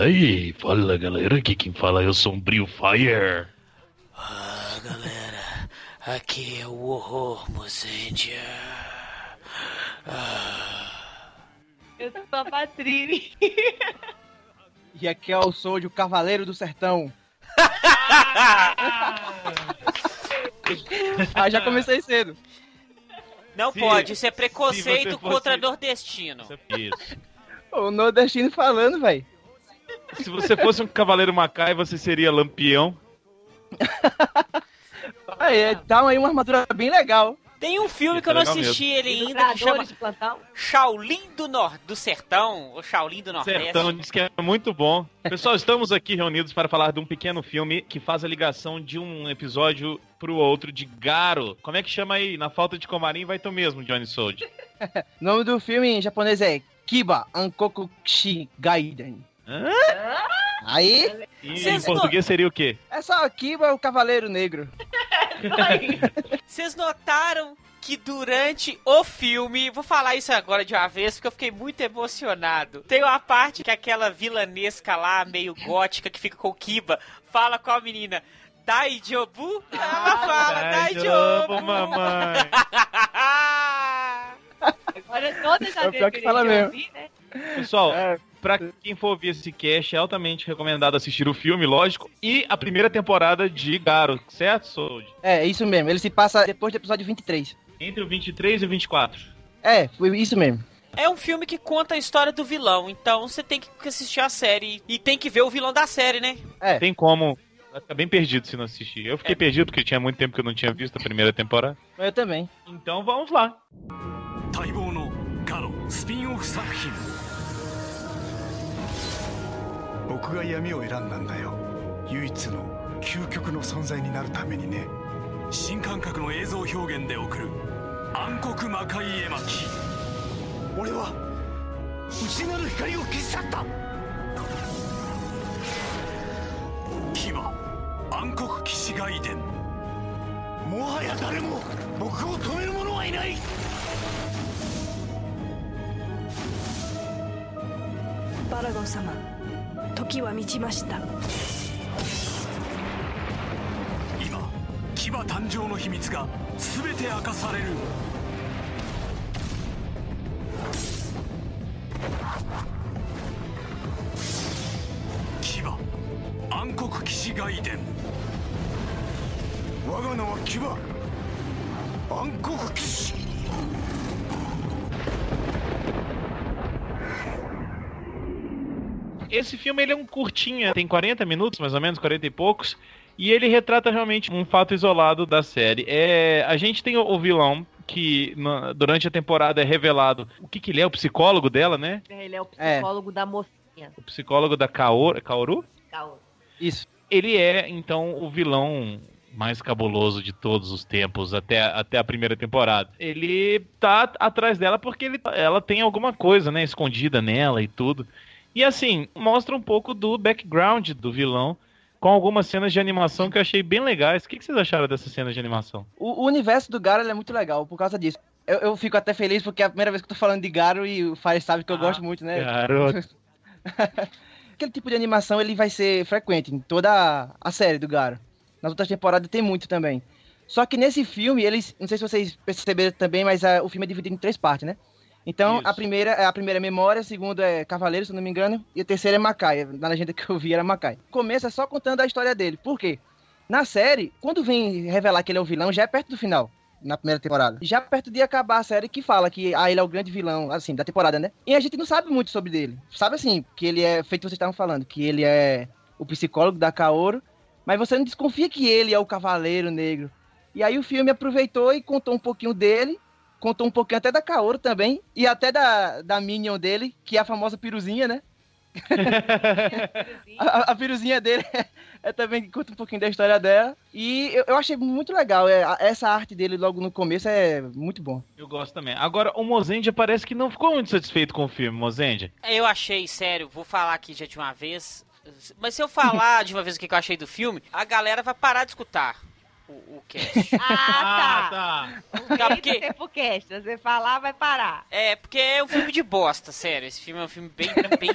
Aí, fala galera, aqui quem fala é o Sombrio Fire. Ah, galera, aqui é o horror, Mozendia. Ah. Eu sou a Patrine. E aqui é o Souji, o Cavaleiro do Sertão. Ah, já comecei cedo. Não pode, isso é preconceito contra nordestino. Isso. O nordestino falando, velho. Se você fosse um cavaleiro Makai, você seria Lampião. Aí, dá aí uma armadura bem legal. Tem um filme que eu não assisti ele ainda, que chama Shaolin do Sertão, ou Shaolin do Nordeste. Sertão, diz que é muito bom. Pessoal, estamos aqui reunidos para falar de um pequeno filme que faz a ligação de um episódio pro outro de Garo. Como é que chama aí? Na falta de comarim vai tu mesmo, Johnny Souji. O nome do filme em japonês é Kiba: Ankoku Kishi Gaiden. Hã? Aí? E em português seria o quê? É só Kiba, o Cavaleiro Negro. Vocês notaram que durante o filme, vou falar isso agora de uma vez porque eu fiquei muito emocionado, tem uma parte que aquela vilanesca lá, meio gótica, que fica com o Kiba, fala com a menina Daijobu? Ela fala Daijobu, mamãe. Agora todas as vezes que fala mesmo. Ouvir, né? Pessoal, pra quem for ouvir esse cast, é altamente recomendado assistir o filme, lógico, e a primeira temporada de Garo, certo, Souji? É, isso mesmo, ele se passa depois do episódio 23. Entre o 23 e o 24. É, foi isso mesmo. É um filme que conta a história do vilão, então você tem que assistir a série e tem que ver o vilão da série, né? É. Tem como... Vai ficar bem perdido se não assistir. Eu fiquei perdido porque tinha muito tempo que eu não tinha visto a primeira temporada. Eu também. Então vamos lá. Taibou no Garo, spin-off sakuhin. 僕が闇を選んだんだよ。唯一の究極の存在になるためにね。新感覚の映像表現で送る暗黒魔界絵巻。俺は内なる光を消し去った。キバ暗黒騎士外伝。もはや誰も僕を止める者はいない。バラゴ様。時は満ちました今騎馬誕生の秘密が全て明かされる騎馬暗黒騎士外伝我が名は騎馬暗黒騎士Esse filme ele é um curtinha, tem 40 minutos, mais ou menos, 40 e poucos, e ele retrata realmente um fato isolado da série. A gente tem o vilão que durante a temporada é revelado o que ele é, o psicólogo dela, né? Ele é o psicólogo da mocinha. O psicólogo da Kaoru? Kaoru. Isso. Ele é, então, o vilão mais cabuloso de todos os tempos, até a primeira temporada. Ele tá atrás dela porque ela tem alguma coisa, né, escondida nela e tudo. E assim, mostra um pouco do background do vilão, com algumas cenas de animação que eu achei bem legais. O que vocês acharam dessas cenas de animação? O universo do Garo é muito legal por causa disso. Eu fico até feliz porque é a primeira vez que eu tô falando de Garo e o Fire sabe que eu gosto muito, né? Garoto. Aquele tipo de animação ele vai ser frequente em toda a série do Garo. Nas outras temporadas tem muito também. Só que nesse filme, eles, não sei se vocês perceberam também, mas o filme é dividido em três partes, né? Então, Isso. a primeira é Memória, a segunda é Cavaleiro, se não me engano, e a terceira é Makai. Na legenda que eu vi era Makai. Começa só contando a história dele. Por quê? Na série, quando vem revelar que ele é o vilão, já é perto do final, na primeira temporada. Já perto de acabar a série que fala que ele é o grande vilão, assim, da temporada, né? E a gente não sabe muito sobre dele. Sabe assim, que ele é, feito vocês estavam falando, que ele é o psicólogo da Kaoru, mas você não desconfia que ele é o Cavaleiro Negro. E aí o filme aproveitou e contou um pouquinho dele. Contou um pouquinho até da Kaoru também, e até da Minion dele, que é a famosa Piruzinha, né? a Piruzinha dele também conta um pouquinho da história dela. E eu achei muito legal, essa arte dele logo no começo é muito bom. Eu gosto também. Agora, o Mozendia parece que não ficou muito satisfeito com o filme, Mozendia. Eu achei, sério, vou falar aqui já de uma vez, mas se eu falar de uma vez o que eu achei do filme, a galera vai parar de escutar. o cast. Ah, tá. Tá, porque... tempo cast. Se você falar, vai parar. É, porque é um filme de bosta, sério. Esse filme é um filme bem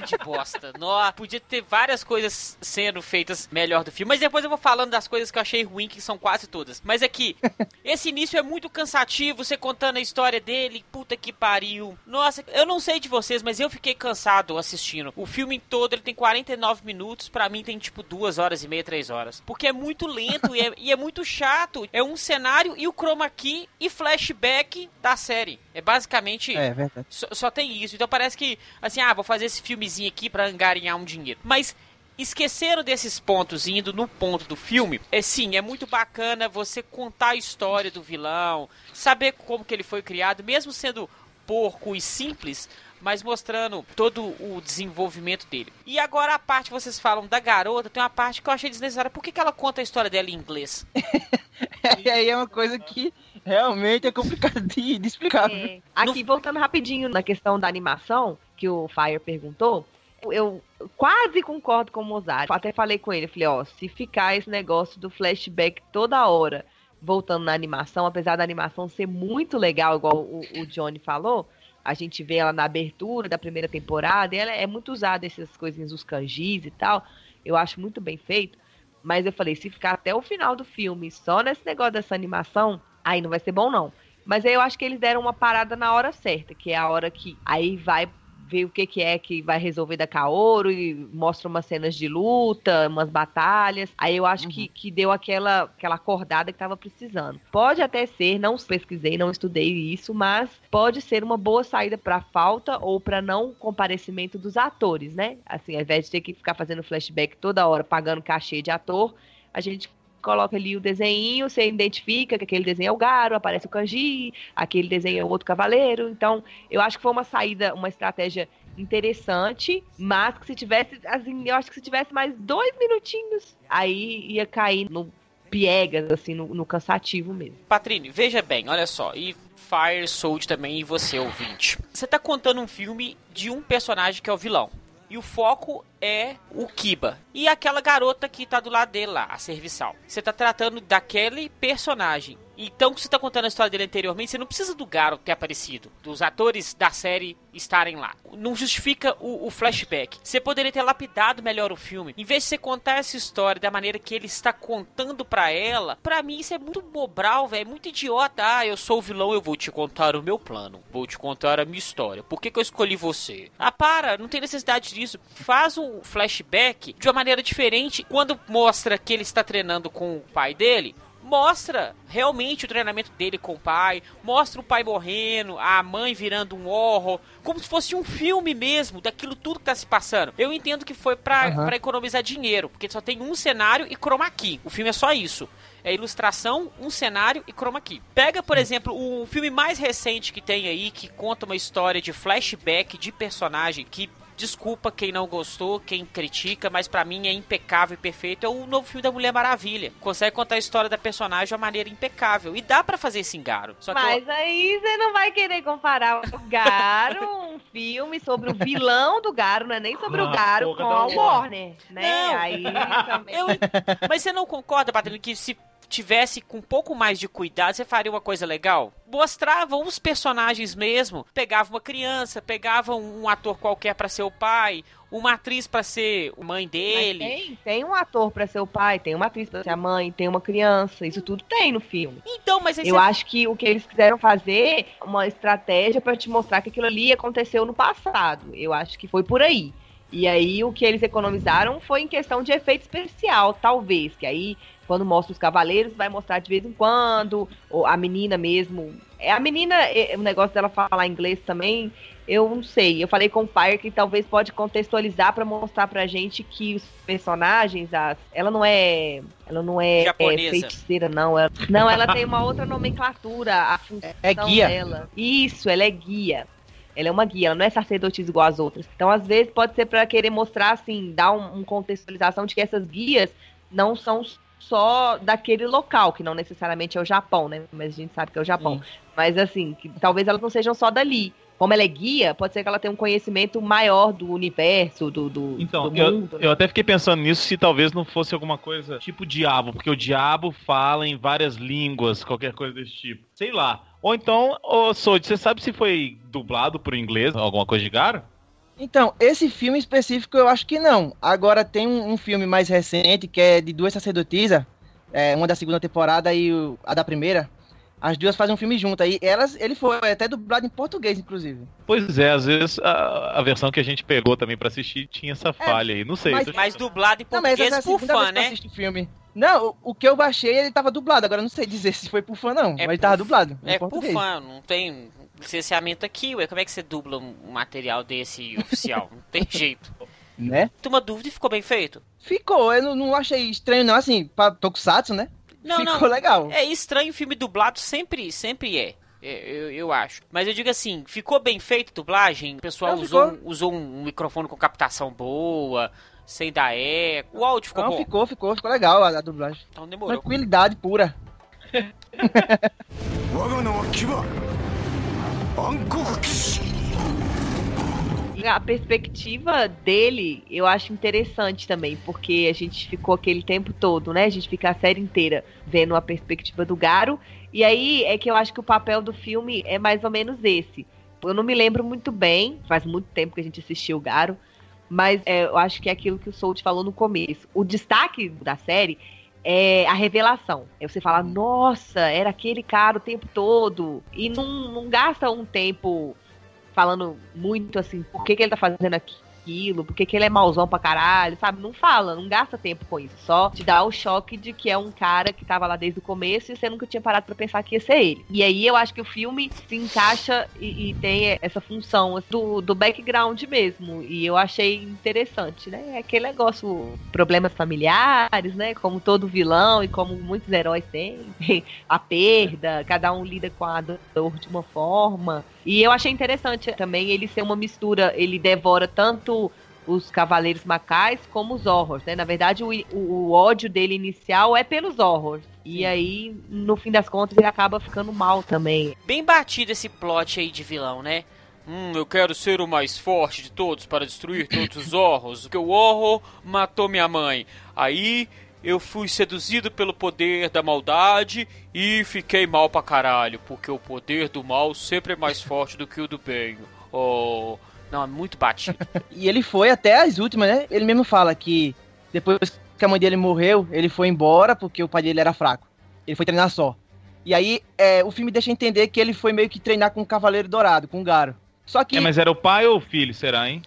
de bosta. Nossa, podia ter várias coisas sendo feitas melhor do filme, mas depois eu vou falando das coisas que eu achei ruim, que são quase todas. Mas é que esse início é muito cansativo, você contando a história dele, puta que pariu. Nossa, eu não sei de vocês, mas eu fiquei cansado assistindo. O filme todo, ele tem 49 minutos, pra mim tem tipo 2 horas e meia, 3 horas. Porque é muito lento e é muito chato. É um cenário e o chroma key e flashback da série. É basicamente... É verdade. Só tem isso. Então parece que, assim, vou fazer esse filmezinho aqui pra angariar um dinheiro. Mas... esqueceram desses pontos, indo no ponto do filme. É muito bacana você contar a história do vilão, saber como que ele foi criado, mesmo sendo porco e simples, mas mostrando todo o desenvolvimento dele. E agora a parte que vocês falam da garota, tem uma parte que eu achei desnecessária. Por que que ela conta a história dela em inglês? E aí é uma coisa que realmente é complicado de explicar. É. Aqui, voltando rapidinho na questão da animação, que o Fire perguntou, eu quase concordo com o Mozart. Até falei com ele, falei, se ficar esse negócio do flashback toda hora, voltando na animação, apesar da animação ser muito legal, igual o Johnny falou, a gente vê ela na abertura da primeira temporada, e ela é muito usada, essas coisinhas, os kanjis e tal, eu acho muito bem feito, mas eu falei, se ficar até o final do filme, só nesse negócio dessa animação, aí não vai ser bom não. Mas aí eu acho que eles deram uma parada na hora certa, que é a hora que aí vai... ver o que é que vai resolver da Kaoru, e mostra umas cenas de luta, umas batalhas. Aí eu acho que deu aquela acordada que tava precisando. Pode até ser, não pesquisei, não estudei isso, mas pode ser uma boa saída pra falta ou pra não comparecimento dos atores, né? Assim, ao invés de ter que ficar fazendo flashback toda hora, pagando cachê de ator, a gente... coloca ali o desenho, você identifica que aquele desenho é o Garo, aparece o kanji, aquele desenho é o outro cavaleiro. Então, eu acho que foi uma saída, uma estratégia interessante, mas que se tivesse, assim, eu acho que se tivesse mais 2 minutinhos, aí ia cair no piegas, assim, no cansativo mesmo. Patrine, veja bem, olha só, e Fire Sold também, e você, ouvinte. Você tá contando um filme de um personagem que é o vilão. E o foco é o Kiba. E aquela garota que tá do lado dele lá, a serviçal. Você tá tratando daquele personagem. Então, você tá contando a história dele anteriormente, você não precisa do Garo ter aparecido. Dos atores da série estarem lá. Não justifica o flashback. Você poderia ter lapidado melhor o filme. Em vez de você contar essa história da maneira que ele está contando pra ela, pra mim isso é muito bobral, velho. É muito idiota. Eu sou o vilão, eu vou te contar o meu plano. Vou te contar a minha história. Por que que eu escolhi você? Para, não tem necessidade disso. Faz um flashback de uma maneira diferente. Quando mostra que ele está treinando com o pai dele... mostra realmente o treinamento dele com o pai, mostra o pai morrendo, a mãe virando um horror, como se fosse um filme mesmo, daquilo tudo que tá se passando. Eu entendo que foi pra economizar dinheiro, porque só tem um cenário e chroma key. O filme é só isso. É ilustração, um cenário e chroma key. Pega, por exemplo, o filme mais recente que tem aí, que conta uma história de flashback de personagem que... desculpa quem não gostou, quem critica, mas pra mim é impecável e perfeito. É o novo filme da Mulher Maravilha. Consegue contar a história da personagem de uma maneira impecável. E dá pra fazer esse Garo. Mas aí você não vai querer comparar o Garo, um filme sobre o vilão do Garo, não é nem sobre o Garo, com a Warner, né? Não. Aí também... Mas você não concorda, Patrícia, que se tivesse com um pouco mais de cuidado, você faria uma coisa legal? Mostravam os personagens mesmo, pegava uma criança, pegava um ator qualquer pra ser o pai, uma atriz pra ser a mãe dele. Mas tem um ator pra ser o pai, tem uma atriz pra ser a mãe, tem uma criança, isso tudo tem no filme. Então, mas eu acho que o que eles quiseram fazer, uma estratégia pra te mostrar que aquilo ali aconteceu no passado, eu acho que foi por aí. E aí o que eles economizaram foi em questão de efeito especial, talvez, que aí quando mostra os cavaleiros, vai mostrar de vez em quando, ou a menina mesmo. A menina, o negócio dela falar inglês também, eu não sei. Eu falei com o Fire que talvez pode contextualizar pra mostrar pra gente que os personagens, ela não é feiticeira, não. Ela tem uma outra nomenclatura, a função guia dela. Isso, ela é guia. Ela é uma guia, ela não é sacerdotisa igual as outras. Então, às vezes, pode ser pra querer mostrar, assim, dar uma contextualização de que essas guias não são só daquele local, que não necessariamente é o Japão, né? Mas a gente sabe que é o Japão. Mas, assim, que talvez elas não sejam só dali. como ela é guia, pode ser que ela tenha um conhecimento maior do universo, do mundo. Eu até fiquei pensando nisso, se talvez não fosse alguma coisa tipo diabo, porque o diabo fala em várias línguas, qualquer coisa desse tipo. Sei lá. Ou então, ô Souji, você sabe se foi dublado pro inglês, alguma coisa de Garo? Então, esse filme específico eu acho que não. Agora tem um filme mais recente, que é de duas sacerdotisas, uma da segunda temporada e a da primeira. As duas fazem um filme junto, aí ele foi até dublado em português, inclusive. Pois é, às vezes a versão que a gente pegou também pra assistir tinha essa falha aí, não sei. Mas dublado em português não, por fã, né? O filme. Não, o que eu baixei ele tava dublado, agora eu não sei dizer se foi por fã não, mas ele tava dublado. É por fã, não tem licenciamento aqui, ué, como é que você dubla um material desse oficial? Não tem jeito. Né? Tem uma dúvida e ficou bem feito? Ficou, eu não achei estranho não, assim, pra Tokusatsu, né? Não, ficou legal. É estranho, filme dublado sempre é. Eu acho. Mas eu digo assim, ficou bem feito a dublagem? O pessoal usou um microfone com captação boa, sem dar eco. O áudio ficou bom? Ficou legal a dublagem. Então demorou. Tranquilidade pura. A perspectiva dele eu acho interessante também, porque a gente ficou aquele tempo todo, né? A gente fica a série inteira vendo a perspectiva do Garo. E aí é que eu acho que o papel do filme é mais ou menos esse. Eu não me lembro muito bem, faz muito tempo que a gente assistiu o Garo, mas eu acho que é aquilo que o Souji falou no começo. O destaque da série é a revelação. É você falar, nossa, era aquele cara o tempo todo. E não gasta um tempo falando muito assim, por que ele tá fazendo aquilo, por que ele é mauzão pra caralho, sabe? Não fala, não gasta tempo com isso, só te dá o choque de que é um cara que tava lá desde o começo e você nunca tinha parado pra pensar que ia ser ele. E aí eu acho que o filme se encaixa e tem essa função do background mesmo, e eu achei interessante, né? É aquele negócio, problemas familiares, né? Como todo vilão e como muitos heróis têm, a perda, cada um lida com a dor de uma forma. E eu achei interessante também ele ser uma mistura, ele devora tanto os Cavaleiros Macais como os Horrors, né? Na verdade, o ódio dele inicial é pelos Horrors. E aí, no fim das contas, ele acaba ficando mal também. Bem batido esse plot aí de vilão, né? Eu quero ser o mais forte de todos para destruir todos os Horrors. Porque o Horror matou minha mãe. Aí eu fui seduzido pelo poder da maldade e fiquei mal pra caralho, porque o poder do mal sempre é mais forte do que o do bem. Oh, não, é muito batido. E ele foi até as últimas, né? Ele mesmo fala que depois que a mãe dele morreu, ele foi embora porque o pai dele era fraco. Ele foi treinar só. E aí o filme deixa entender que ele foi meio que treinar com o Cavaleiro Dourado, com o Garo. Só que... mas era o pai ou o filho, será, hein?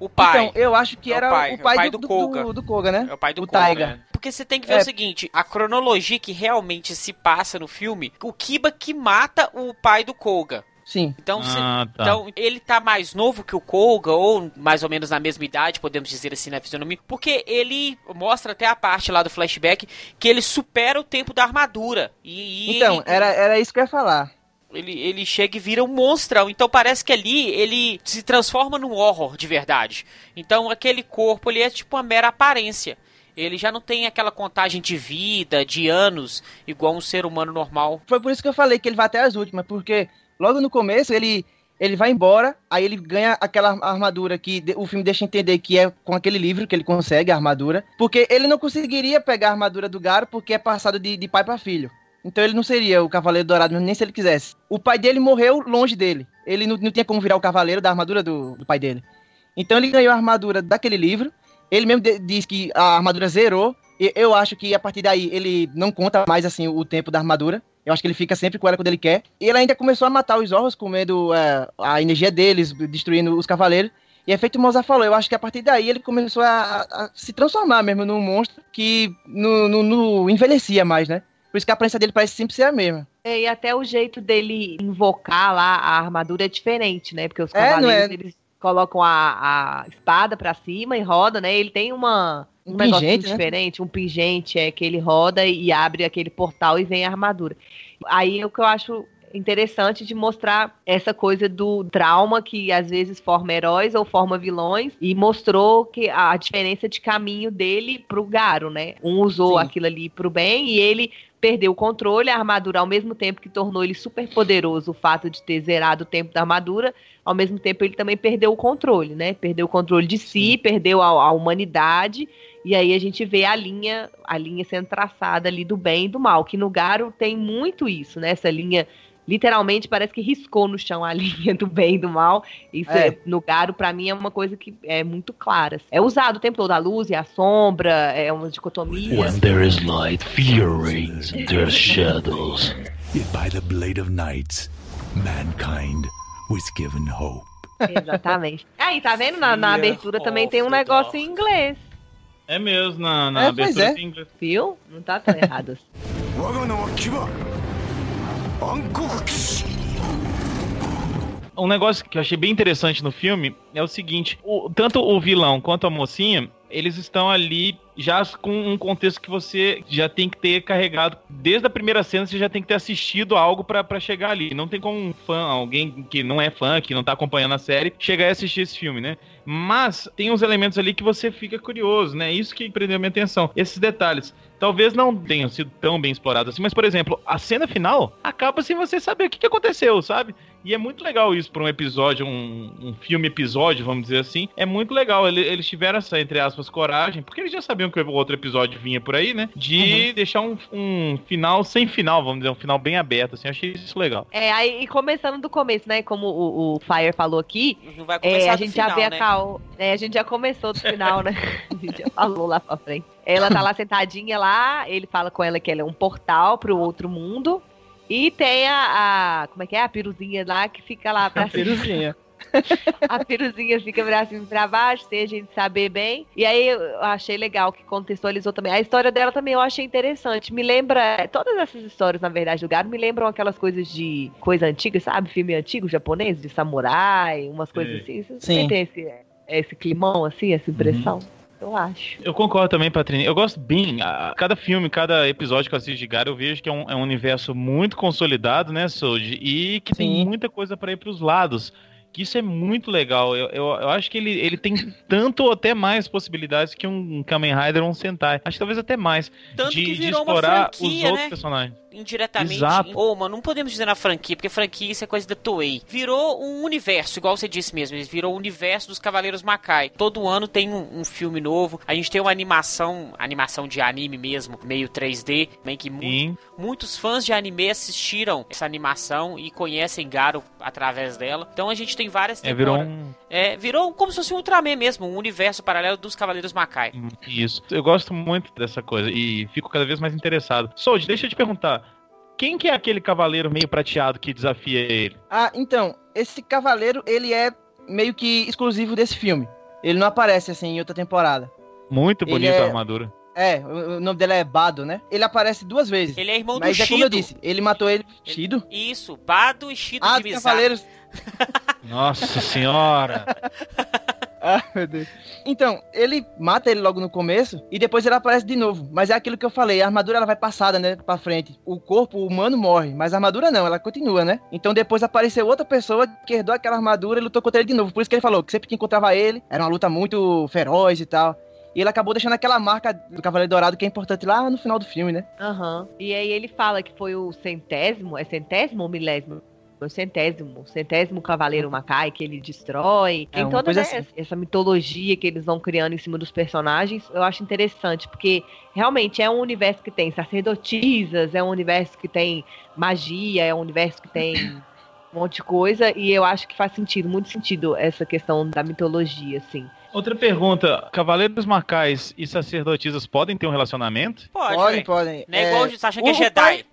O pai. Então, eu acho que era o pai do Koga. Do Koga, né? É o pai do Koga. Né? Porque você tem que ver o seguinte, a cronologia que realmente se passa no filme, o Kiba que mata o pai do Koga. Sim. Então, então ele tá mais novo que o Koga, ou mais ou menos na mesma idade, podemos dizer assim, na fisionomia, porque ele mostra até a parte lá do flashback que ele supera o tempo da armadura. Então, era isso que eu ia falar. Ele chega e vira um monstrão. Então parece que ali ele se transforma num horror de verdade. Então aquele corpo ele é tipo uma mera aparência. Ele já não tem aquela contagem de vida, de anos, igual um ser humano normal. Foi por isso que eu falei que ele vai até as últimas. Porque logo no começo ele vai embora. Aí ele ganha aquela armadura que o filme deixa entender que é com aquele livro que ele consegue a armadura. Porque ele não conseguiria pegar a armadura do Garo porque é passado de pai para filho. Então ele não seria o Cavaleiro Dourado, nem se ele quisesse. O pai dele morreu longe dele. Ele não tinha como virar o Cavaleiro da armadura do pai dele. Então ele ganhou a armadura daquele livro. Ele mesmo diz que a armadura zerou. E eu acho que a partir daí ele não conta mais assim o tempo da armadura. Eu acho que ele fica sempre com ela quando ele quer. E ele ainda começou a matar os Horrors, comendo a energia deles, destruindo os Cavaleiros. E é feito o Mozart falou, eu acho que a partir daí ele começou a se transformar mesmo num monstro que não envelhecia mais, né? Por isso que a aparência dele parece sempre ser a mesma. É, e até o jeito dele invocar lá a armadura é diferente, né? Porque os cavaleiros, eles colocam a espada pra cima e roda, né? Ele tem um negócio diferente, né? Um pingente que ele roda e abre aquele portal e vem a armadura. Aí o que eu acho interessante de mostrar essa coisa do trauma que às vezes forma heróis ou forma vilões, e mostrou que a diferença de caminho dele pro Garo, né? Um usou Sim. aquilo ali pro bem e ele perdeu o controle, a armadura, ao mesmo tempo que tornou ele super poderoso, o fato de ter zerado o tempo da armadura, ao mesmo tempo ele também perdeu o controle, né? Perdeu o controle de si, perdeu a humanidade, e aí a gente vê a linha sendo traçada ali do bem e do mal, que no Garo tem muito isso, né? Essa linha, literalmente, parece que riscou no chão a linha do bem e do mal. Isso no Garo, pra mim, é uma coisa que é muito clara. É usado o tempo todo, a luz e a sombra, é uma dicotomia. When there is light, fear reigns, and there are shadows. Yet by the blade of night, mankind was given hope. Exatamente. Aí, tá vendo? Na abertura também tem um negócio em inglês. É mesmo, na abertura em inglês. Viu? Não tá tão errado. Um negócio que eu achei bem interessante no filme é o seguinte, tanto o vilão quanto a mocinha, eles estão ali já com um contexto que você já tem que ter carregado. Desde a primeira cena você já tem que ter assistido algo pra chegar ali. Não tem como um fã, alguém que não é fã, que não tá acompanhando a série, chegar e assistir esse filme, né? Mas tem uns elementos ali que você fica curioso, né? Isso que prendeu minha atenção. Esses detalhes talvez não tenham sido tão bem explorados assim, mas, por exemplo, a cena final acaba sem você saber o que aconteceu, sabe? E é muito legal isso pra um episódio, um filme episódio, vamos dizer assim. É muito legal, eles tiveram essa, entre aspas, coragem, porque eles já sabiam que o outro episódio vinha por aí, né? De deixar um final sem final, vamos dizer, um final bem aberto, assim. Eu achei isso legal. Aí começando do começo, né? Como o Fire falou aqui, não vai começar a gente final, já vê, né? A gente já começou do final, né? A gente já falou lá pra frente. Ela tá lá sentadinha lá, ele fala com ela que ela é um portal pro outro mundo. E tem como é que é? A piruzinha lá que fica lá pra cima. A piruzinha fica pra cima e pra baixo, sem a gente saber bem. E aí eu achei legal que contextualizou também. A história dela também eu achei interessante. Me lembra, todas essas histórias, na verdade, do Garo, me lembram aquelas coisas de coisa antiga, sabe? Filme antigo japonês, de samurai, umas coisas assim. Você tem esse climão, assim, essa impressão? Eu acho. Eu concordo também, Patrine. Eu gosto bem. Cada filme, cada episódio que eu assisto de Garo, eu vejo que é um universo muito consolidado, né, Souji? E que tem muita coisa pra ir pros lados. Que isso é muito legal. Eu acho que ele tem tanto ou até mais possibilidades que um Kamen Rider ou um Sentai. Acho que talvez até mais. Tanto que virou de explorar uma franquia, os outros, né? Personagens. Indiretamente. Exato. Não podemos dizer na franquia, porque franquia isso é coisa da Toei. Virou um universo, igual você disse mesmo. Ele virou o universo dos Cavaleiros Makai. Todo ano tem um filme novo. A gente tem uma animação de anime mesmo, meio 3D, bem que muitos fãs de anime assistiram essa animação e conhecem Garo através dela. Então a gente tem várias temporadas. Virou como se fosse um Ultraman mesmo, um universo paralelo dos Cavaleiros Makai. Isso. Eu gosto muito dessa coisa e fico cada vez mais interessado. Souji, deixa eu te perguntar, quem que é aquele cavaleiro meio prateado que desafia ele? Então, esse cavaleiro, ele é meio que exclusivo desse filme. Ele não aparece, assim, em outra temporada. Muito bonita a armadura. O nome dela é Bado, né? Ele aparece duas vezes. Ele é irmão do Shido. Mas é como eu disse, ele matou ele... Shido? Isso, Bado e Shido de Mizar. Cavaleiros... Nossa senhora! Meu Deus. Então, ele mata ele logo no começo e depois ele aparece de novo. Mas é aquilo que eu falei, a armadura ela vai passada, né, pra frente. O corpo humano morre, mas a armadura não, ela continua, né? Então depois apareceu outra pessoa que herdou aquela armadura e lutou contra ele de novo. Por isso que ele falou que sempre que encontrava ele, era uma luta muito feroz e tal. E ele acabou deixando aquela marca do Cavaleiro Dourado que é importante lá no final do filme, né? E aí ele fala que foi o centésimo, é centésimo ou milésimo? O centésimo Cavaleiro Makai que ele destrói. Tem toda essa mitologia que eles vão criando em cima dos personagens. Eu acho interessante, porque realmente é um universo que tem sacerdotisas, é um universo que tem magia, é um universo que tem um monte de coisa, e eu acho que faz sentido, muito sentido, essa questão da mitologia, assim. Outra pergunta, Cavaleiros Macais e sacerdotisas podem ter um relacionamento? Podem. Não é igual você achando que é Jedi.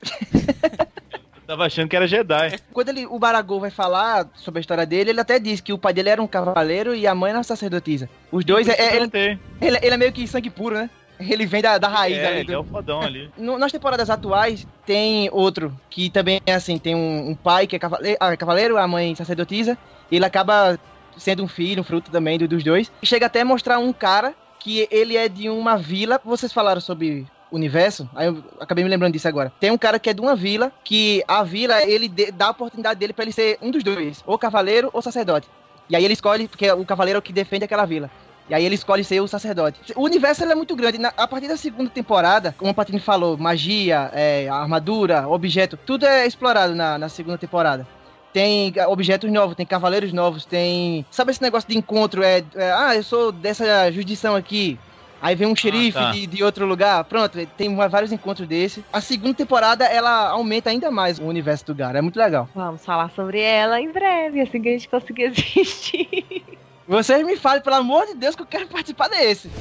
Tava achando que era Jedi. Quando o Baragô vai falar sobre a história dele, ele até diz que o pai dele era um cavaleiro e a mãe era uma sacerdotisa. Os dois, ele é meio que sangue puro, né? Ele vem da raiz ali. Ele é o fodão ali. Nas temporadas atuais, tem outro que também é assim, tem um pai que é cavaleiro, a mãe sacerdotisa, e ele acaba sendo um filho, um fruto também dos dois. Chega até a mostrar um cara que ele é de uma vila, vocês falaram sobre... universo, aí eu acabei me lembrando disso agora. Tem um cara que é de uma vila, que a vila, ele dá a oportunidade dele pra ele ser um dos dois, ou cavaleiro ou sacerdote. E aí ele escolhe, porque o cavaleiro é o que defende aquela vila. E aí ele escolhe ser o sacerdote. O universo ele é muito grande. A partir da segunda temporada, como a Patrine falou, magia, armadura, objeto, tudo é explorado na segunda temporada. Tem objetos novos, tem cavaleiros novos, tem... Sabe esse negócio de encontro? Eu sou dessa jurisdição aqui. Aí vem um xerife de outro lugar. Pronto, tem vários encontros desse. A segunda temporada, ela aumenta ainda mais o universo do Garo. É muito legal. Vamos falar sobre ela em breve, assim que a gente conseguir assistir. Vocês me falem, pelo amor de Deus, que eu quero participar desse.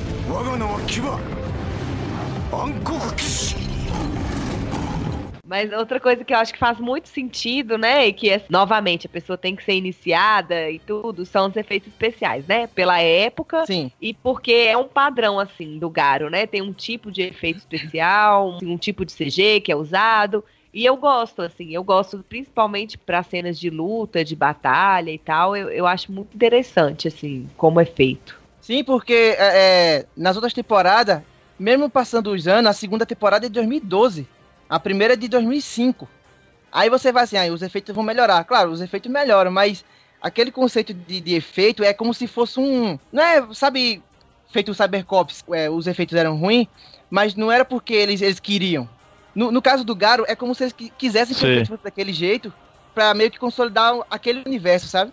Mas outra coisa que eu acho que faz muito sentido, né, e que é, novamente, a pessoa tem que ser iniciada e tudo, são os efeitos especiais, né, pela época. Sim. E porque é um padrão, assim, do Garo, né, tem um tipo de efeito especial, um tipo de CG que é usado, e eu gosto, assim, principalmente para cenas de luta, de batalha e tal, eu acho muito interessante, assim, como é feito. Sim, porque nas outras temporadas, mesmo passando os anos, a segunda temporada é de 2012, a primeira é de 2005. Aí você vai assim, os efeitos vão melhorar. Claro, os efeitos melhoram, mas aquele conceito de efeito é como se fosse um... Não é, sabe, feito o Cybercops, os efeitos eram ruins, mas não era porque eles queriam. No caso do Garo, é como se eles quisessem fazer daquele jeito, pra meio que consolidar aquele universo, sabe?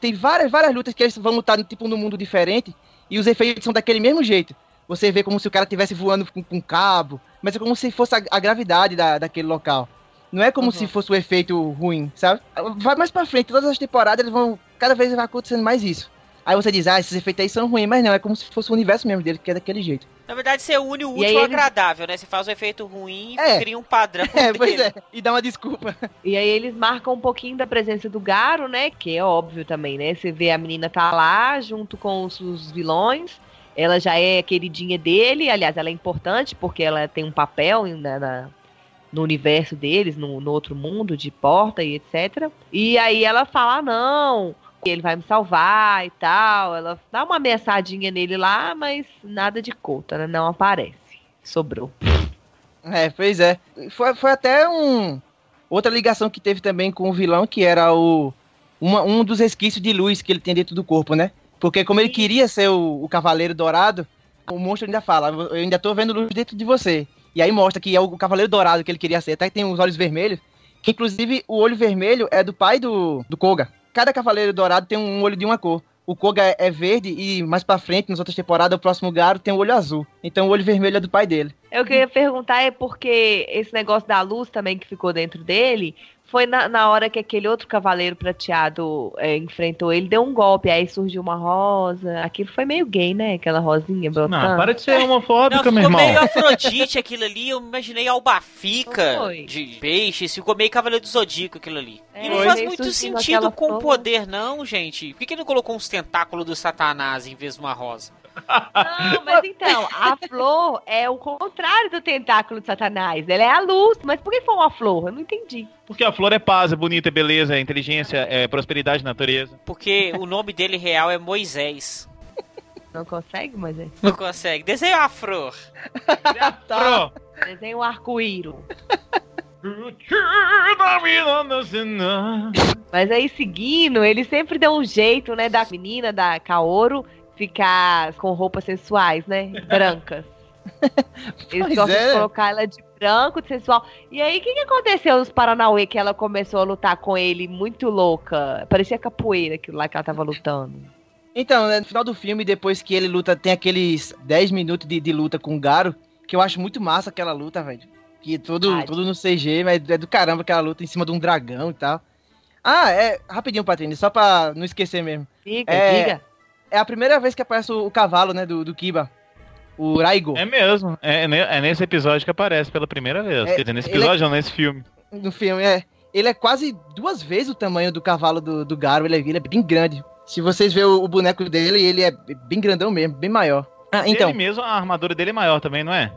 Tem várias lutas que eles vão lutar tipo, num mundo diferente, e os efeitos são daquele mesmo jeito. Você vê como se o cara estivesse voando com um cabo, mas é como se fosse a gravidade daquele local. Não é como se fosse um efeito ruim, sabe? Vai mais pra frente, todas as temporadas, eles vão cada vez vai acontecendo mais isso. Aí você diz, esses efeitos aí são ruins, mas não, é como se fosse o universo mesmo dele, que é daquele jeito. Na verdade, você une o útil ao agradável, né? Você faz um efeito ruim e cria um padrão dele. Pois é, e dá uma desculpa. E aí eles marcam um pouquinho da presença do Garo, né? Que é óbvio também, né? Você vê a menina tá lá, junto com os vilões. Ela já é queridinha dele, aliás, ela é importante porque ela tem um papel no universo deles, no outro mundo, de porta e etc. E aí ela fala, não... ele vai me salvar e tal, ela dá uma ameaçadinha nele lá, mas nada de conta, né? Não aparece, sobrou. Pois é, foi até outra ligação que teve também com o vilão, que era um dos resquícios de luz que ele tem dentro do corpo, né? Porque como ele queria ser o Cavaleiro Dourado, o monstro ainda fala, eu ainda tô vendo luz dentro de você, e aí mostra que é o Cavaleiro Dourado que ele queria ser, até que tem os olhos vermelhos, que inclusive o olho vermelho é do pai do Koga. Cada cavaleiro dourado tem um olho de uma cor. O Koga é verde e mais pra frente, nas outras temporadas, o próximo Garo tem um olho azul. Então o olho vermelho é do pai dele. Eu queria perguntar porque esse negócio da luz também que ficou dentro dele foi na hora que aquele outro cavaleiro prateado enfrentou ele, deu um golpe, aí surgiu uma rosa. Aquilo foi meio gay, né? Aquela rosinha brotando. Não, para de ser homofóbica, meu irmão. Ficou meio Afrodite aquilo ali, eu imaginei albafica de peixes, ficou meio Cavaleiro do Zodíaco aquilo ali. E não faz muito sentido com o poder, não, gente. Por que ele não colocou uns tentáculos do Satanás em vez de uma rosa? Não, mas então, a flor é o contrário do tentáculo de Satanás. Ela é a luz, mas por que foi uma flor? Eu não entendi. Porque a flor é paz, é bonita, é beleza, é inteligência, é prosperidade, natureza. Porque o nome dele real é Moisés. Não consegue, Moisés? Não consegue. Desenha a flor. Desenha um arco-íro. Mas aí, seguindo, ele sempre deu um jeito, né, da menina, da Kaoru, ficar com roupas sensuais, né? Brancas. Eles gostam de colocar ela de branco, de sensual. E aí, o que aconteceu nos Paranauê que ela começou a lutar com ele muito louca? Parecia capoeira aquilo lá que ela tava lutando. Então, no final do filme, depois que ele luta, tem aqueles 10 minutos de luta com o Garo, que eu acho muito massa aquela luta, velho. Que tudo no CG, mas é do caramba aquela luta em cima de um dragão e tal. Rapidinho, Patrine, só pra não esquecer mesmo. Diga. É a primeira vez que aparece o cavalo, né, do Kiba, o Raigo. É mesmo, é nesse episódio que aparece pela primeira vez, quer dizer, nesse episódio ou nesse filme. No filme, ele é quase 2 vezes o tamanho do cavalo do Garo, ele é bem grande. Se vocês verem o boneco dele, ele é bem grandão mesmo, bem maior. Então, ele mesmo, a armadura dele é maior também, não é?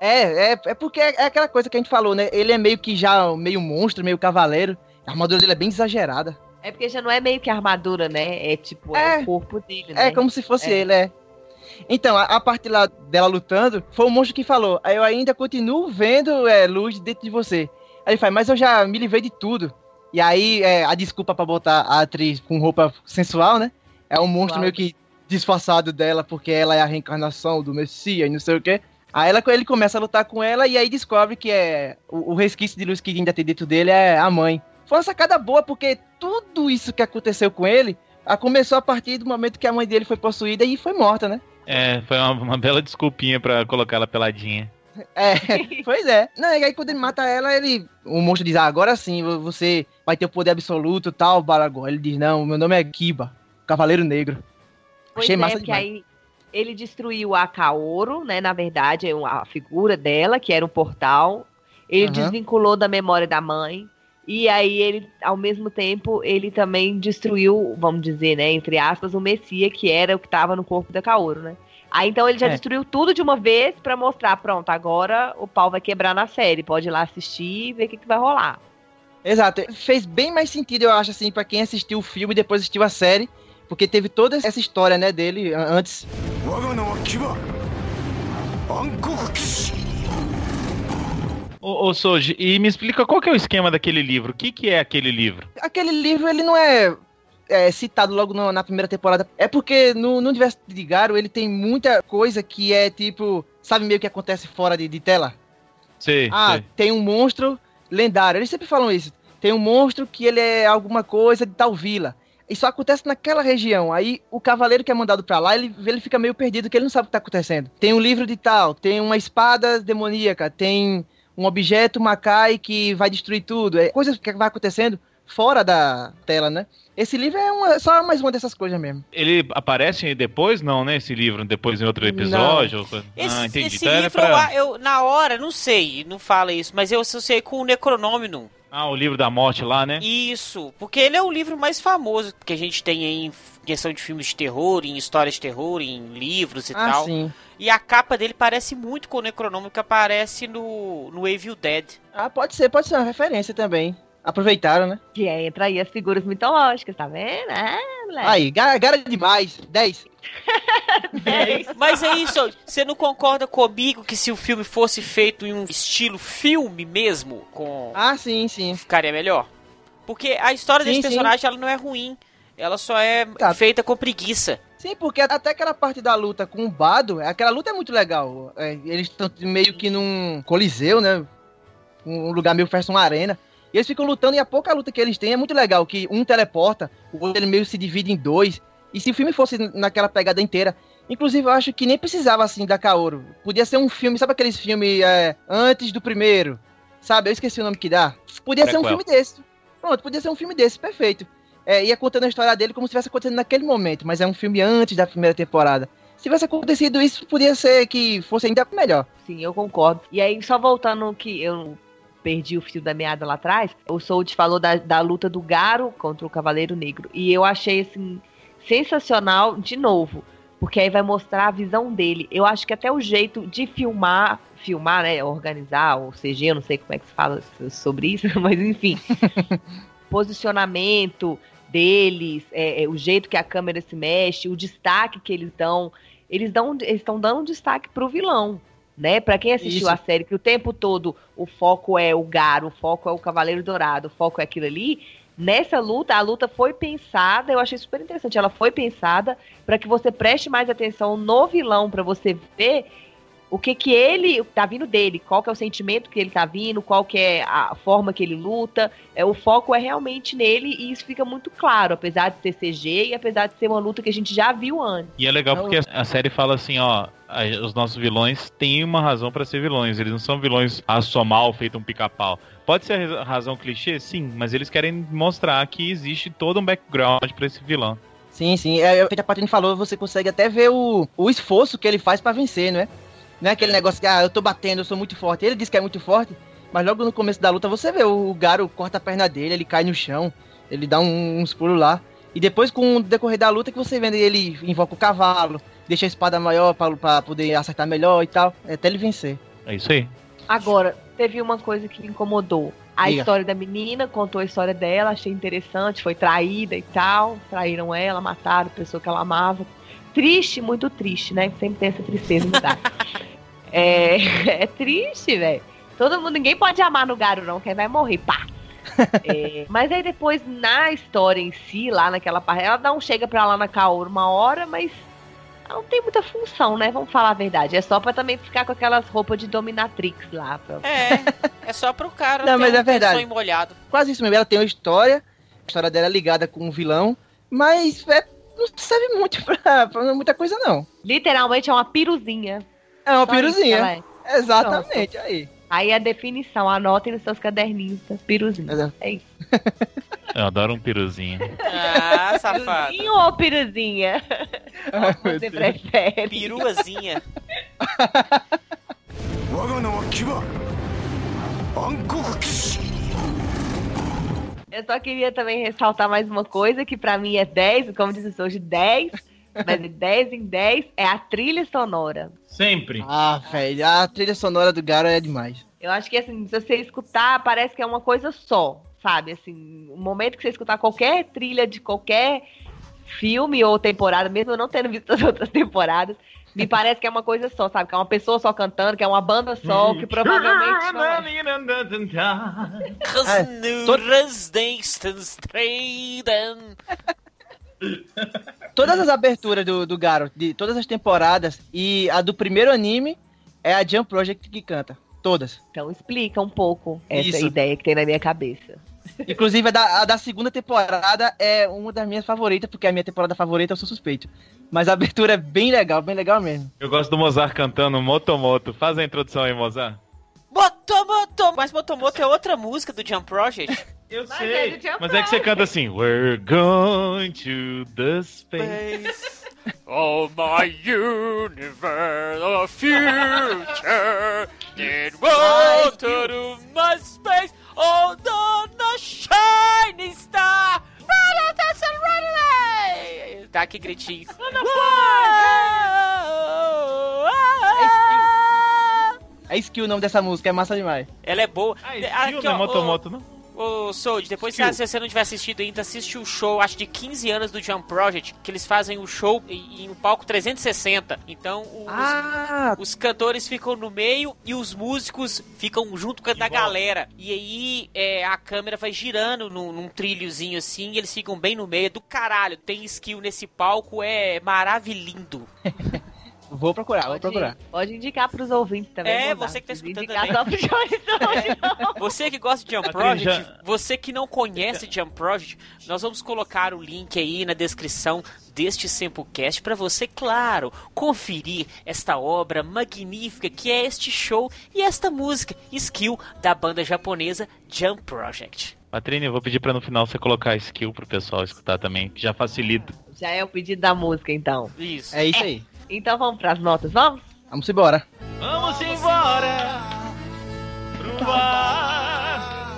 É porque é aquela coisa que a gente falou, né, ele é meio que já meio monstro, meio cavaleiro, a armadura dele é bem exagerada. É porque já não é meio que armadura, né? É tipo, é o corpo dele, né? É como se fosse ele, Então, a parte lá dela lutando, foi o monstro que falou: aí eu ainda continuo vendo luz dentro de você. Aí ele faz, mas eu já me livrei de tudo. E aí, a desculpa pra botar a atriz com roupa sensual, né? É um monstro meio que disfarçado dela, porque ela é a reencarnação do Messias e não sei o quê. Aí ele começa a lutar com ela e aí descobre que o resquício de luz que ainda tem dentro dele é a mãe. Foi uma sacada boa, porque tudo isso que aconteceu com ele começou a partir do momento que a mãe dele foi possuída e foi morta, né? É, foi uma bela desculpinha pra colocar ela peladinha. É, pois é. Não, e aí quando ele mata ela, o monstro diz, agora sim, você vai ter o poder absoluto e tal, Baragô. Ele diz, não, meu nome é Kiba, Cavaleiro Negro. Pois achei massa demais. Aí ele destruiu a Kaoru, né, na verdade, a figura dela, que era um portal. Ele desvinculou da memória da mãe. E aí ele, ao mesmo tempo, ele também destruiu, vamos dizer, né, entre aspas, o Messias, que era o que estava no corpo da Kaoru, né? Aí então ele já destruiu tudo de uma vez pra mostrar, pronto, agora o pau vai quebrar na série, pode ir lá assistir e ver o que vai rolar. Exato, fez bem mais sentido, eu acho, assim, pra quem assistiu o filme e depois assistiu a série, porque teve toda essa história, né, dele antes. Ô Souji, e me explica qual que é o esquema daquele livro, o que é aquele livro? Aquele livro, ele não é citado logo na primeira temporada, é porque no universo de Garo ele tem muita coisa que é tipo, sabe, meio que acontece fora de tela? Sim. Tem um monstro lendário, eles sempre falam isso, tem um monstro que ele é alguma coisa de tal vila, isso acontece naquela região, aí o cavaleiro que é mandado pra lá, ele fica meio perdido, porque ele não sabe o que tá acontecendo. Tem um livro de tal, tem uma espada demoníaca, tem um objeto Makai que vai destruir tudo, coisas que vai acontecendo fora da tela, né? Esse livro é só mais uma dessas coisas mesmo. Ele aparece depois? Não, né? Esse livro, depois em outro episódio? Ou... entendi. Esse então livro, eu, na hora, não sei, não fala isso, mas eu associei com o Necronomicon. Ah, o livro da morte lá, né? Isso, porque ele é o livro mais famoso que a gente tem aí em questão de filmes de terror, em histórias de terror, em livros e tal. Sim. E a capa dele parece muito com o Necronômico que aparece no Evil Dead. Ah, pode ser uma referência também. Aproveitaram, né? Que entra aí as figuras mitológicas, tá vendo? Aí, Gara demais, 10. 10. Mas é isso, você não concorda comigo que se o filme fosse feito em um estilo filme mesmo? Com... Ah, sim. Ficaria melhor? Porque a história desse personagem ela não é ruim, ela só é feita com preguiça. Sim, porque até aquela parte da luta com o Bado, aquela luta é muito legal. Eles estão meio que num coliseu, né? Um lugar meio que parece uma arena. E eles ficam lutando, e a pouca luta que eles têm é muito legal, que um teleporta, o outro ele meio se divide em dois. E se o filme fosse naquela pegada inteira... Inclusive, eu acho que nem precisava, assim, da Kaoru. Podia ser um filme, sabe aqueles filmes antes do primeiro? Sabe, eu esqueci o nome que dá. Podia ser um filme desse. Pronto, podia ser um filme desse, perfeito. Ia contando a história dele como se estivesse acontecendo naquele momento, mas é um filme antes da primeira temporada. Se tivesse acontecido isso, podia ser que fosse ainda melhor. Sim, eu concordo. E aí, só voltando que eu... perdi o fio da meada lá atrás, o Souji falou da luta do Garo contra o Cavaleiro Negro, e eu achei assim sensacional, de novo, porque aí vai mostrar a visão dele. Eu acho que até o jeito de filmar, né, organizar, ou seja, eu não sei como é que se fala sobre isso, mas enfim, posicionamento deles, o jeito que a câmera se mexe, o destaque que eles estão dando destaque pro vilão. Né? Pra quem assistiu a série, que o tempo todo o foco é o Garo, o foco é o Cavaleiro Dourado, o foco é aquilo ali, nessa luta, a luta foi pensada, eu achei super interessante, ela foi pensada para que você preste mais atenção no vilão, para você ver o que ele tá vindo dele, qual que é o sentimento que ele tá vindo, qual que é a forma que ele luta, o foco é realmente nele, e isso fica muito claro, apesar de ser CG e apesar de ser uma luta que a gente já viu antes. E é legal porque a série fala assim, ó, os nossos vilões têm uma razão pra ser vilões. Eles não são vilões a só mal, feito um pica-pau. Pode ser a razão clichê? Sim, mas eles querem mostrar que existe todo um background pra esse vilão. Sim. É o que a Patrine falou, você consegue até ver o esforço que ele faz pra vencer, não é? Não é aquele negócio que, eu tô batendo, eu sou muito forte. Ele diz que é muito forte, mas logo no começo da luta você vê o Garo corta a perna dele, ele cai no chão, ele dá uns pulos lá. E depois, com o decorrer da luta, que você vê ele invoca o cavalo, deixa a espada maior pra poder acertar melhor e tal, até ele vencer. É isso aí. Agora, teve uma coisa que me incomodou. A história da menina, contou a história dela, achei interessante, foi traída e tal, traíram ela, mataram a pessoa que ela amava. triste, muito triste, né? Sempre tem essa tristeza no Garo. É triste, velho. Todo mundo, ninguém pode amar no Garo, não, quem vai morrer, pá. Mas aí depois, na história em si, lá naquela parte, ela não chega pra lá na Kaoru uma hora, mas ela não tem muita função, né? Vamos falar a verdade. É só pra também ficar com aquelas roupas de dominatrix lá. Pra... É só pro cara não, ter mas um é verdade. Sonho molhado. Quase isso mesmo, ela tem uma história, a história dela é ligada com um vilão, mas não serve muito pra muita coisa, não. Literalmente é uma piruzinha. É uma só piruzinha, isso, é. Exatamente, pronto. Aí a definição, anotem nos seus caderninhos, tá? Piruzinho, é isso. Eu adoro um piruzinho. Ah, safado. Piruzinho ou piruzinha? Ah, como você prefere? Piruazinha. Eu só queria também ressaltar mais uma coisa, que pra mim é 10, como diz o Souji, 10, mas de 10 em 10 é a trilha sonora. Sempre. Ah, velho, a trilha sonora do Garo é demais. Eu acho que, assim, se você escutar, parece que é uma coisa só, sabe? Assim, o momento que você escutar qualquer trilha de qualquer filme ou temporada, mesmo eu não tendo visto as outras temporadas, me parece que é uma coisa só, sabe? Que é uma pessoa só cantando, que é uma banda só, que provavelmente não é. Todas as aberturas do Garo, de todas as temporadas, e a do primeiro anime é a Jam Project que canta, todas. Então explica um pouco essa ideia que tem na minha cabeça. Inclusive a da segunda temporada é uma das minhas favoritas, porque a minha temporada favorita eu sou suspeito. Mas a abertura é bem legal mesmo. Eu gosto do Mozart cantando Motomoto. Faz a introdução aí, Mozart. Motomoto! Mas Motomoto é outra música do Jam Project. Eu sei, mas é que você canta assim, we're going to the space, oh my universe, the future, it won't to my space, oh the shining star, tá que gritinho. É Skill o nome dessa música, é massa demais. Ela é boa. Ah, Skill não é Motomoto, não? Ô, Soul, depois se você não tiver assistido ainda, assiste o show, acho de 15 anos do Jam Project, que eles fazem o show em um palco 360. Então, os cantores ficam no meio e os músicos ficam junto com a da galera. E aí, a câmera vai girando num trilhozinho assim, e eles ficam bem no meio. Do caralho, tem Skill nesse palco, é maravilhindo. Vou procurar. Pode indicar pros ouvintes também. Você que tá escutando também. Só pro Johnny. Você que gosta de Jam Project, você que não conhece Jam Project, nós vamos colocar o link aí na descrição deste Sempocast para você, claro, conferir esta obra magnífica que é este show e esta música, Skill, da banda japonesa Jam Project. Patrine, eu vou pedir pra no final você colocar Skill pro pessoal escutar também, que já facilita. Já é o pedido da música, então. Isso. É isso aí. Então vamos pras notas, vamos? Vamos embora! Pro bar!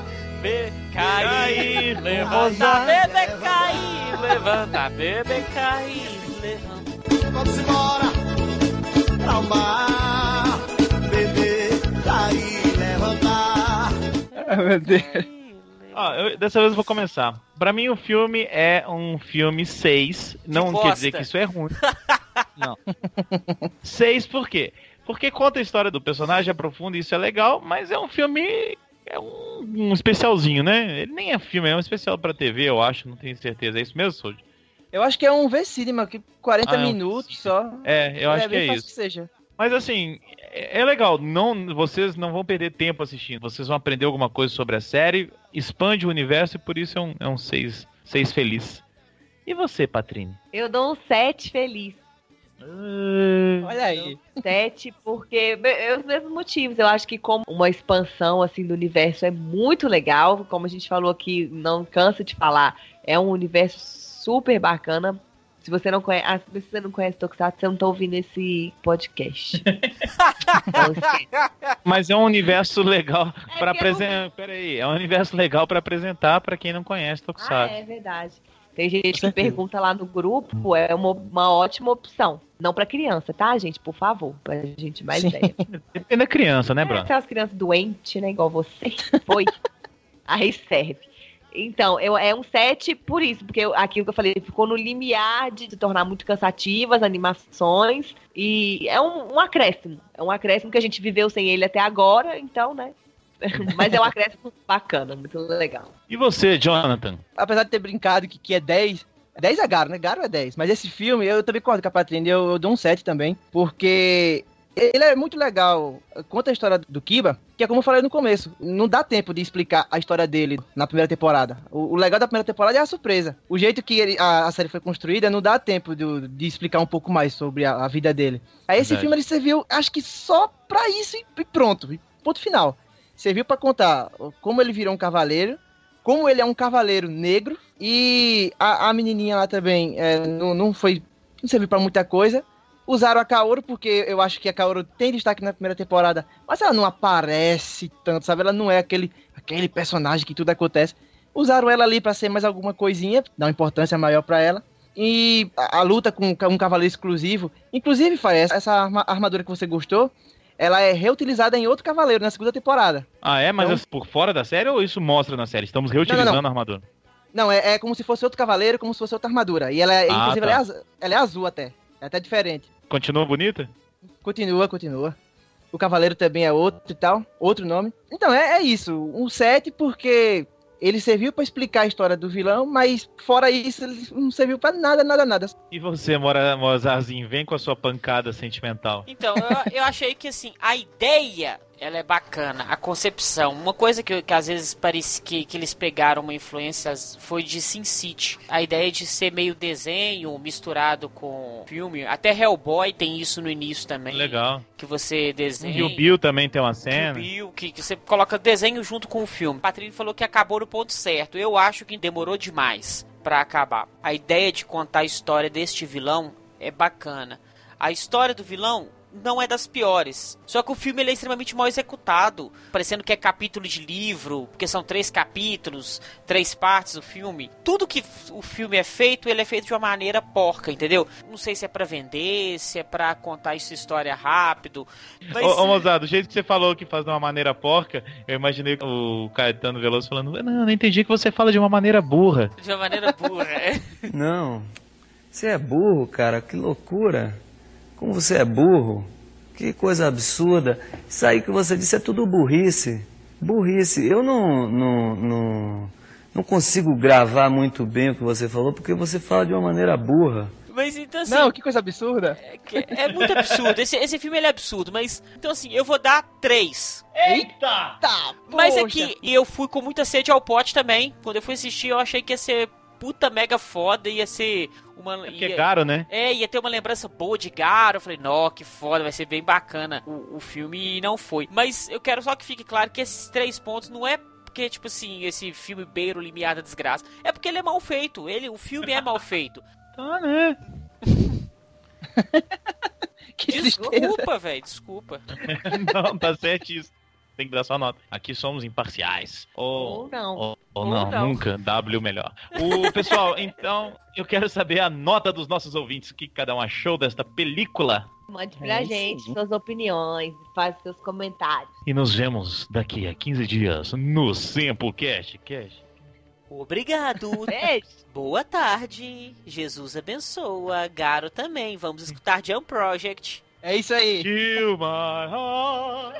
Cair, levantar, bebê, cair, levantar, bebê, cair, levantar. Vamos embora! Pro bar! Beber, cair, levantar. Ai, meu Deus. Dessa vez eu vou começar. Pra mim o filme é um filme 6. Não quer dizer que isso é ruim. Não. 6 por quê? Porque conta a história do personagem, aprofunda, isso é legal, mas é um filme... É um especialzinho, né? Ele nem é filme, é um especial pra TV, eu acho, não tenho certeza. É isso mesmo, Soji? Eu acho que é um V-Cinema, que 40 minutos só. Eu acho que é isso. Que seja. Mas assim, é legal, vocês não vão perder tempo assistindo, vocês vão aprender alguma coisa sobre a série, expande o universo e por isso é um 6 feliz. E você, Patrine? Eu dou um 7 feliz. Olha aí. 7 porque, os mesmos motivos, eu acho que como uma expansão assim, do universo é muito legal, como a gente falou aqui, não canso de falar, é um universo super bacana. Se você não conhece, Tokusatsu, você não tá ouvindo esse podcast. Mas é um universo legal pra apresentar. Peraí, é um universo legal pra apresentar pra quem não conhece Tokusatsu. É verdade. Tem gente que pergunta lá no grupo, é uma ótima opção. Não pra criança, tá, gente? Por favor, pra gente mais velha. Depende da criança, né, Bruno? Aquelas crianças doentes, né, igual você. Aí serve. Então, é um set por isso, porque aquilo que eu falei, ficou no limiar de se tornar muito cansativo as animações, e é um acréscimo que a gente viveu sem ele até agora, então, né? Mas é um acréscimo bacana, muito legal. E você, Jonathan? Apesar de ter brincado que é 10, 10 é Garo, né? Garo é 10, mas esse filme, eu também concordo com a Patrine, eu dou um 7 também, porque... ele é muito legal. Conta a história do Kiba, que é como eu falei no começo. Não dá tempo de explicar a história dele na primeira temporada. O legal da primeira temporada é a surpresa. O jeito que a série foi construída, não dá tempo de explicar um pouco mais sobre a vida dele. Aí esse filme, ele serviu, acho que só pra isso e pronto. Ponto final. Serviu pra contar como ele virou um cavaleiro, como ele é um cavaleiro negro, e a menininha lá também não serviu pra muita coisa. Usaram a Kaoru, porque eu acho que a Kaoru tem destaque na primeira temporada, mas ela não aparece tanto, sabe? Ela não é aquele personagem que tudo acontece. Usaram ela ali pra ser mais alguma coisinha, dar uma importância maior pra ela. E a luta com um cavaleiro exclusivo, inclusive, essa armadura que você gostou, ela é reutilizada em outro cavaleiro na segunda temporada. Ah, é? Mas então... por fora da série ou isso mostra na série? Estamos reutilizando não. A armadura? Não, é como se fosse outro cavaleiro, como se fosse outra armadura. E ela é, inclusive, tá. Ela é azul até. É até diferente. Continua bonita? Continua. O Cavaleiro também é outro e tal, outro nome. Então, é isso. Um 7 porque ele serviu pra explicar a história do vilão, mas fora isso, ele não serviu pra nada. E você, Mozarzinho, vem com a sua pancada sentimental. Então, eu achei que, assim, a ideia... ela é bacana, a concepção. Uma coisa que às vezes parece que eles pegaram uma influência foi de Sin City. A ideia de ser meio desenho misturado com filme. Até Hellboy tem isso no início também. Legal. Que você desenha. E o Bill também tem uma cena. Que você coloca desenho junto com o filme. A Patrine falou que acabou no ponto certo. Eu acho que demorou demais pra acabar. A ideia de contar a história deste vilão é bacana. A história do vilão... não é das piores. Só que o filme ele é extremamente mal executado. Parecendo que é capítulo de livro. Porque são 3 capítulos. 3 partes do filme. Tudo que o filme é feito, ele é feito de uma maneira porca, entendeu? Não sei se é pra vender, se é pra contar essa história rápido. Mas... Ô Mozado, do jeito que você falou que faz de uma maneira porca, eu imaginei o Caetano Veloso falando: não entendi que você fala de uma maneira burra. De uma maneira burra, é. Não, você é burro, cara. Que loucura. Como você é burro, que coisa absurda. Isso aí que você disse é tudo burrice. Burrice. Eu não consigo gravar muito bem o que você falou, porque você fala de uma maneira burra. Mas então assim... não, que coisa absurda. É muito absurdo. Esse filme ele é absurdo, mas... então assim, eu vou dar 3. Eita! Mas é que eu fui com muita sede ao pote também. Quando eu fui assistir, eu achei que ia ser... puta mega foda, ia ser uma... porque é Garo, né? É, ia ter uma lembrança boa de Garo, eu falei, nó, que foda, vai ser bem bacana o filme, e não foi. Mas eu quero só que fique claro que esses 3 pontos não é porque, tipo assim, esse filme beira o limiar da desgraça, é porque ele é mal feito, o filme é mal feito. Tá, né? Desculpa, velho, desculpa. Não, tá certo isso. Tem que dar sua nota. Aqui somos imparciais. Ou não. Ou não, nunca. W melhor. Pessoal, então eu quero saber a nota dos nossos ouvintes. O que cada um achou desta película? Mande pra gente suas opiniões, faz seus comentários. E nos vemos daqui a 15 dias no SempoCast. Obrigado. Beijo. Boa tarde. Jesus abençoa. Garo também. Vamos escutar Jam Project. É isso aí. Kill my heart.